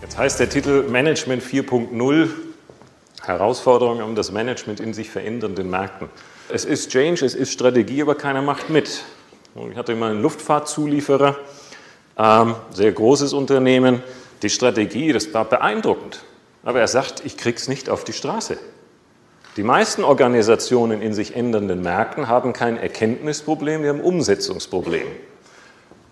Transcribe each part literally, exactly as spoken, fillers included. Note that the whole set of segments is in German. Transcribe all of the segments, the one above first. Jetzt heißt der Titel Management vier Punkt null, Herausforderungen um das Management in sich verändernden Märkten. Es ist Change, es ist Strategie, aber keiner macht mit. Ich hatte mal einen Luftfahrtzulieferer, ähm, sehr großes Unternehmen. Die Strategie, das war beeindruckend, aber er sagt, ich krieg's nicht auf die Straße. Die meisten Organisationen in sich ändernden Märkten haben kein Erkenntnisproblem, die haben ein Umsetzungsproblem.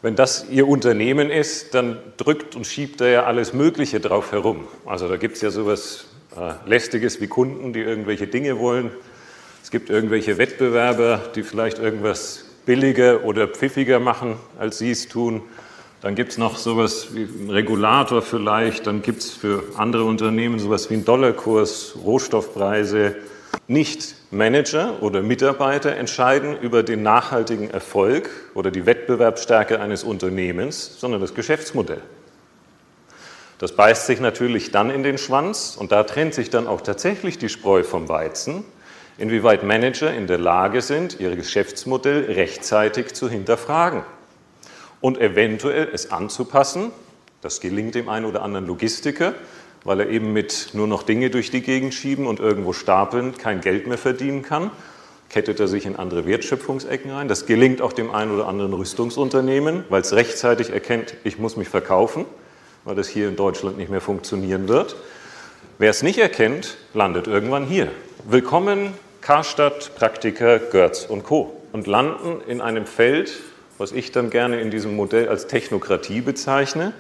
Wenn das Ihr Unternehmen ist, dann drückt und schiebt da ja alles Mögliche drauf herum. Also da gibt es ja sowas äh, Lästiges wie Kunden, die irgendwelche Dinge wollen. Es gibt irgendwelche Wettbewerber, die vielleicht irgendwas billiger oder pfiffiger machen, als Sie es tun. Dann gibt es noch sowas wie einen Regulator vielleicht. Dann gibt es für andere Unternehmen sowas wie einen Dollarkurs, Rohstoffpreise. Nicht Manager oder Mitarbeiter entscheiden über den nachhaltigen Erfolg oder die Wettbewerbsstärke eines Unternehmens, sondern das Geschäftsmodell. Das beißt sich natürlich dann in den Schwanz und da trennt sich dann auch tatsächlich die Spreu vom Weizen, inwieweit Manager in der Lage sind, ihr Geschäftsmodell rechtzeitig zu hinterfragen und eventuell es anzupassen. Das gelingt dem einen oder anderen Logistiker, weil er eben mit nur noch Dinge durch die Gegend schieben und irgendwo stapeln kein Geld mehr verdienen kann, kettet er sich in andere Wertschöpfungsecken ein. Das gelingt auch dem einen oder anderen Rüstungsunternehmen, weil es rechtzeitig erkennt, ich muss mich verkaufen, weil das hier in Deutschland nicht mehr funktionieren wird. Wer es nicht erkennt, landet irgendwann hier. Willkommen Karstadt, Praktika, Görz und Co. Und landen in einem Feld, was ich dann gerne in diesem Modell als Technokratie bezeichne.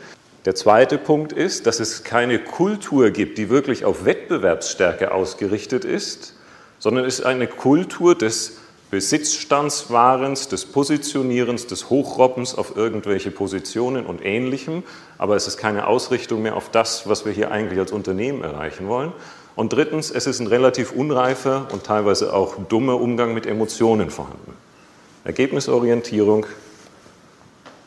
Der zweite Punkt ist, dass es keine Kultur gibt, die wirklich auf Wettbewerbsstärke ausgerichtet ist, sondern es ist eine Kultur des Besitzstandswahrens, des Positionierens, des Hochroppens auf irgendwelche Positionen und Ähnlichem. Aber es ist keine Ausrichtung mehr auf das, was wir hier eigentlich als Unternehmen erreichen wollen. Und drittens, es ist ein relativ unreifer und teilweise auch dummer Umgang mit Emotionen vorhanden. Ergebnisorientierung.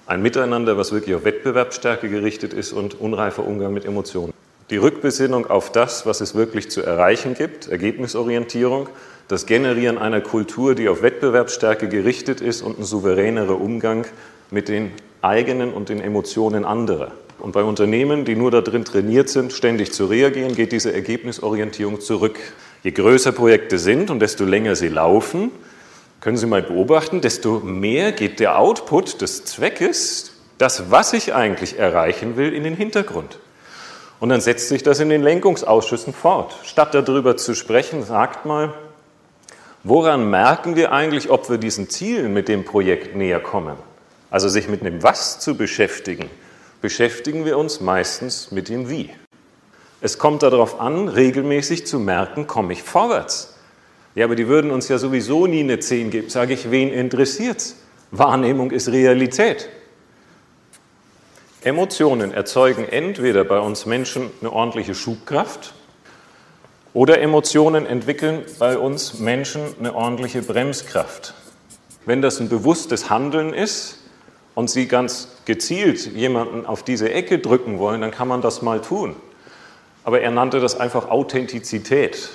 Ein Miteinander, was wirklich auf Wettbewerbsstärke gerichtet ist und unreifer Umgang mit Emotionen. Die Rückbesinnung auf das, was es wirklich zu erreichen gibt, Ergebnisorientierung, das Generieren einer Kultur, die auf Wettbewerbsstärke gerichtet ist und ein souveränerer Umgang mit den eigenen und den Emotionen anderer. Und bei Unternehmen, die nur darin trainiert sind, ständig zu reagieren, geht diese Ergebnisorientierung zurück. Je größer Projekte sind und desto länger sie laufen, können Sie mal beobachten, desto mehr geht der Output des Zweckes, das, was ich eigentlich erreichen will, in den Hintergrund. Und dann setzt sich das in den Lenkungsausschüssen fort. Statt darüber zu sprechen, sagt mal, woran merken wir eigentlich, ob wir diesen Zielen mit dem Projekt näher kommen? Also sich mit dem Was zu beschäftigen, beschäftigen wir uns meistens mit dem Wie. Es kommt darauf an, regelmäßig zu merken, komme ich vorwärts? Ja, aber die würden uns ja sowieso nie eine zehn geben. Sage ich, wen interessiert's? Wahrnehmung ist Realität. Emotionen erzeugen entweder bei uns Menschen eine ordentliche Schubkraft oder Emotionen entwickeln bei uns Menschen eine ordentliche Bremskraft. Wenn das ein bewusstes Handeln ist und Sie ganz gezielt jemanden auf diese Ecke drücken wollen, dann kann man das mal tun. Aber er nannte das einfach Authentizität.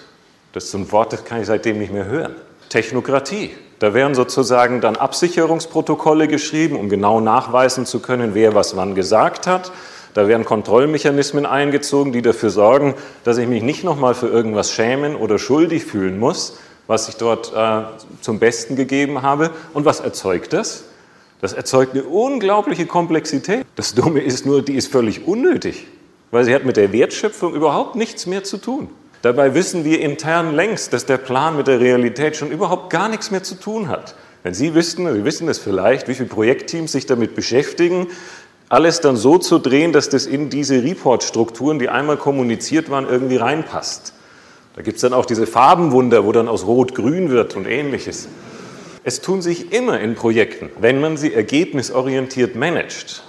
Das ist so ein Wort, das kann ich seitdem nicht mehr hören. Technokratie. Da werden sozusagen dann Absicherungsprotokolle geschrieben, um genau nachweisen zu können, wer was wann gesagt hat. Da werden Kontrollmechanismen eingezogen, die dafür sorgen, dass ich mich nicht nochmal für irgendwas schämen oder schuldig fühlen muss, was ich dort äh, zum Besten gegeben habe. Und was erzeugt das? Das erzeugt eine unglaubliche Komplexität. Das Dumme ist nur, die ist völlig unnötig, weil sie hat mit der Wertschöpfung überhaupt nichts mehr zu tun. Dabei wissen wir intern längst, dass der Plan mit der Realität schon überhaupt gar nichts mehr zu tun hat. Wenn Sie wüssten, Sie wissen es vielleicht, wie viele Projektteams sich damit beschäftigen, alles dann so zu drehen, dass das in diese Report-Strukturen, die einmal kommuniziert waren, irgendwie reinpasst. Da gibt es dann auch diese Farbenwunder, wo dann aus Rot grün wird und Ähnliches. Es tun sich immer in Projekten, wenn man sie ergebnisorientiert managt,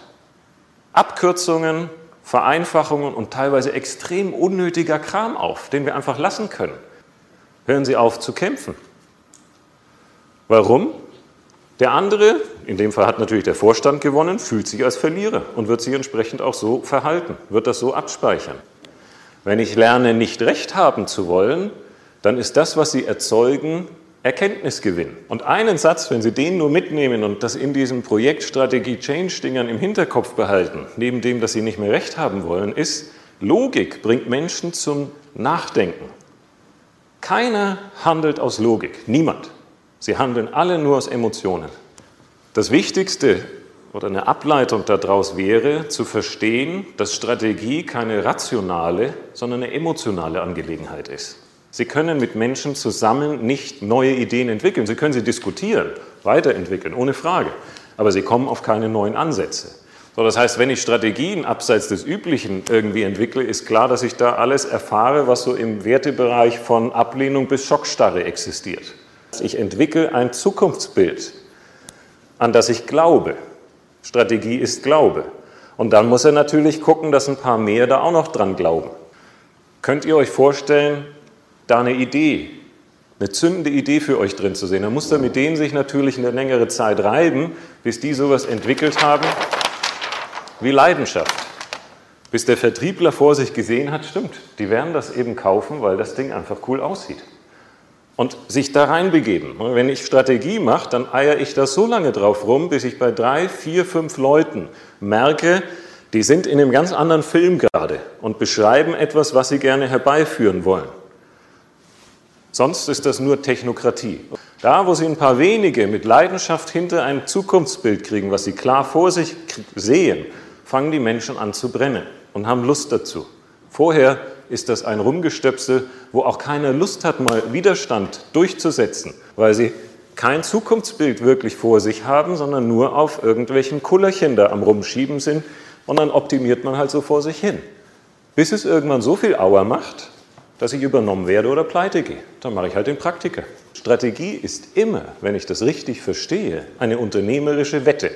Abkürzungen, Vereinfachungen und teilweise extrem unnötiger Kram auf, den wir einfach lassen können. Hören Sie auf zu kämpfen. Warum? Der andere, in dem Fall hat natürlich der Vorstand gewonnen, fühlt sich als Verlierer und wird sich entsprechend auch so verhalten, wird das so abspeichern. Wenn ich lerne, nicht recht haben zu wollen, dann ist das, was Sie erzeugen, Erkenntnisgewinn. Und einen Satz, wenn Sie den nur mitnehmen und das in diesem Projekt Strategie Change-Dingern im Hinterkopf behalten, neben dem, dass Sie nicht mehr recht haben wollen, ist, Logik bringt Menschen zum Nachdenken. Keiner handelt aus Logik, niemand. Sie handeln alle nur aus Emotionen. Das Wichtigste oder eine Ableitung daraus wäre, zu verstehen, dass Strategie keine rationale, sondern eine emotionale Angelegenheit ist. Sie können mit Menschen zusammen nicht neue Ideen entwickeln. Sie können sie diskutieren, weiterentwickeln, ohne Frage. Aber sie kommen auf keine neuen Ansätze. So, das heißt, wenn ich Strategien abseits des Üblichen irgendwie entwickle, ist klar, dass ich da alles erfahre, was so im Wertebereich von Ablehnung bis Schockstarre existiert. Ich entwickle ein Zukunftsbild, an das ich glaube. Strategie ist Glaube. Und dann muss er natürlich gucken, dass ein paar mehr da auch noch dran glauben. Könnt ihr euch vorstellen, da eine Idee, eine zündende Idee für euch drin zu sehen? Dann muss er mit denen sich natürlich eine längere Zeit reiben, bis die sowas entwickelt haben wie Leidenschaft. Bis der Vertriebler vor sich gesehen hat, stimmt, die werden das eben kaufen, weil das Ding einfach cool aussieht. Und sich da reinbegeben. Und wenn ich Strategie mache, dann eiere ich das so lange drauf rum, bis ich bei drei, vier, fünf Leuten merke, die sind in einem ganz anderen Film gerade und beschreiben etwas, was sie gerne herbeiführen wollen. Sonst ist das nur Technokratie. Da, wo Sie ein paar wenige mit Leidenschaft hinter ein Zukunftsbild kriegen, was Sie klar vor sich sehen, fangen die Menschen an zu brennen und haben Lust dazu. Vorher ist das ein Rumgestöpsel, wo auch keiner Lust hat, mal Widerstand durchzusetzen, weil sie kein Zukunftsbild wirklich vor sich haben, sondern nur auf irgendwelchen Kullerchen da am Rumschieben sind und dann optimiert man halt so vor sich hin. Bis es irgendwann so viel Auer macht, dass ich übernommen werde oder pleite gehe. Dann mache ich halt den Praktiker. Strategie ist immer, wenn ich das richtig verstehe, eine unternehmerische Wette.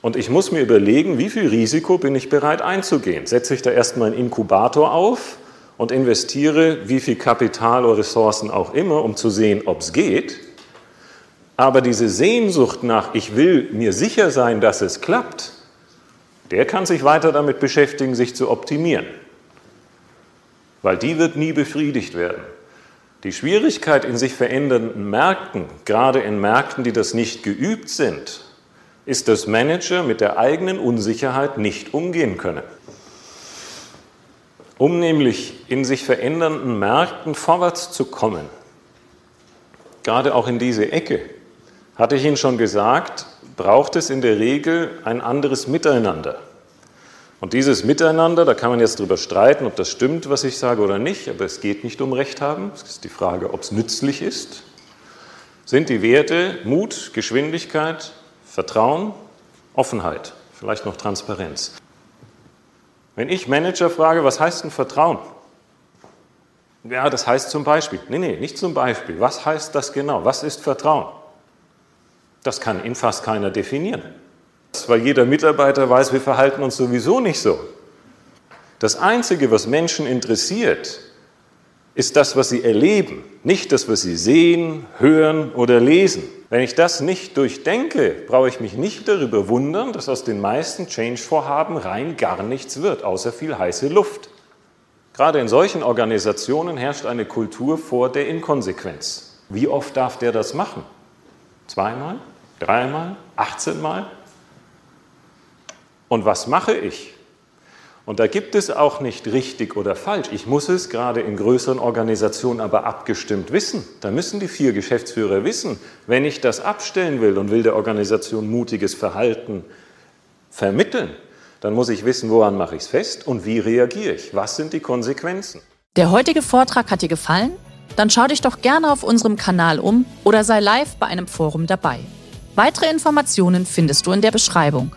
Und ich muss mir überlegen, wie viel Risiko bin ich bereit einzugehen. Setze ich da erstmal einen Inkubator auf und investiere, wie viel Kapital oder Ressourcen auch immer, um zu sehen, ob es geht. Aber diese Sehnsucht nach, ich will mir sicher sein, dass es klappt, der kann sich weiter damit beschäftigen, sich zu optimieren. Weil die wird nie befriedigt werden. Die Schwierigkeit in sich verändernden Märkten, gerade in Märkten, die das nicht geübt sind, ist, dass Manager mit der eigenen Unsicherheit nicht umgehen können. Um nämlich in sich verändernden Märkten vorwärts zu kommen, gerade auch in diese Ecke, hatte ich Ihnen schon gesagt, braucht es in der Regel ein anderes Miteinander. Und dieses Miteinander, da kann man jetzt drüber streiten, ob das stimmt, was ich sage oder nicht, aber es geht nicht um Recht haben, es ist die Frage, ob es nützlich ist, sind die Werte Mut, Geschwindigkeit, Vertrauen, Offenheit, vielleicht noch Transparenz. Wenn ich Manager frage, was heißt denn Vertrauen? Ja, das heißt zum Beispiel. Nee, nee, nicht zum Beispiel. Was heißt das genau? Was ist Vertrauen? Das kann Ihnen fast keiner definieren. Weil jeder Mitarbeiter weiß, wir verhalten uns sowieso nicht so. Das Einzige, was Menschen interessiert, ist das, was sie erleben, nicht das, was sie sehen, hören oder lesen. Wenn ich das nicht durchdenke, brauche ich mich nicht darüber wundern, dass aus den meisten Change-Vorhaben rein gar nichts wird, außer viel heiße Luft. Gerade in solchen Organisationen herrscht eine Kultur vor der Inkonsequenz. Wie oft darf der das machen? Zweimal? Dreimal? achtzehnmal? Und was mache ich? Und da gibt es auch nicht richtig oder falsch. Ich muss es gerade in größeren Organisationen aber abgestimmt wissen. Da müssen die vier Geschäftsführer wissen, wenn ich das abstellen will und will der Organisation mutiges Verhalten vermitteln, dann muss ich wissen, woran mache ich es fest und wie reagiere ich? Was sind die Konsequenzen? Der heutige Vortrag hat dir gefallen? Dann schau dich doch gerne auf unserem Kanal um oder sei live bei einem Forum dabei. Weitere Informationen findest du in der Beschreibung.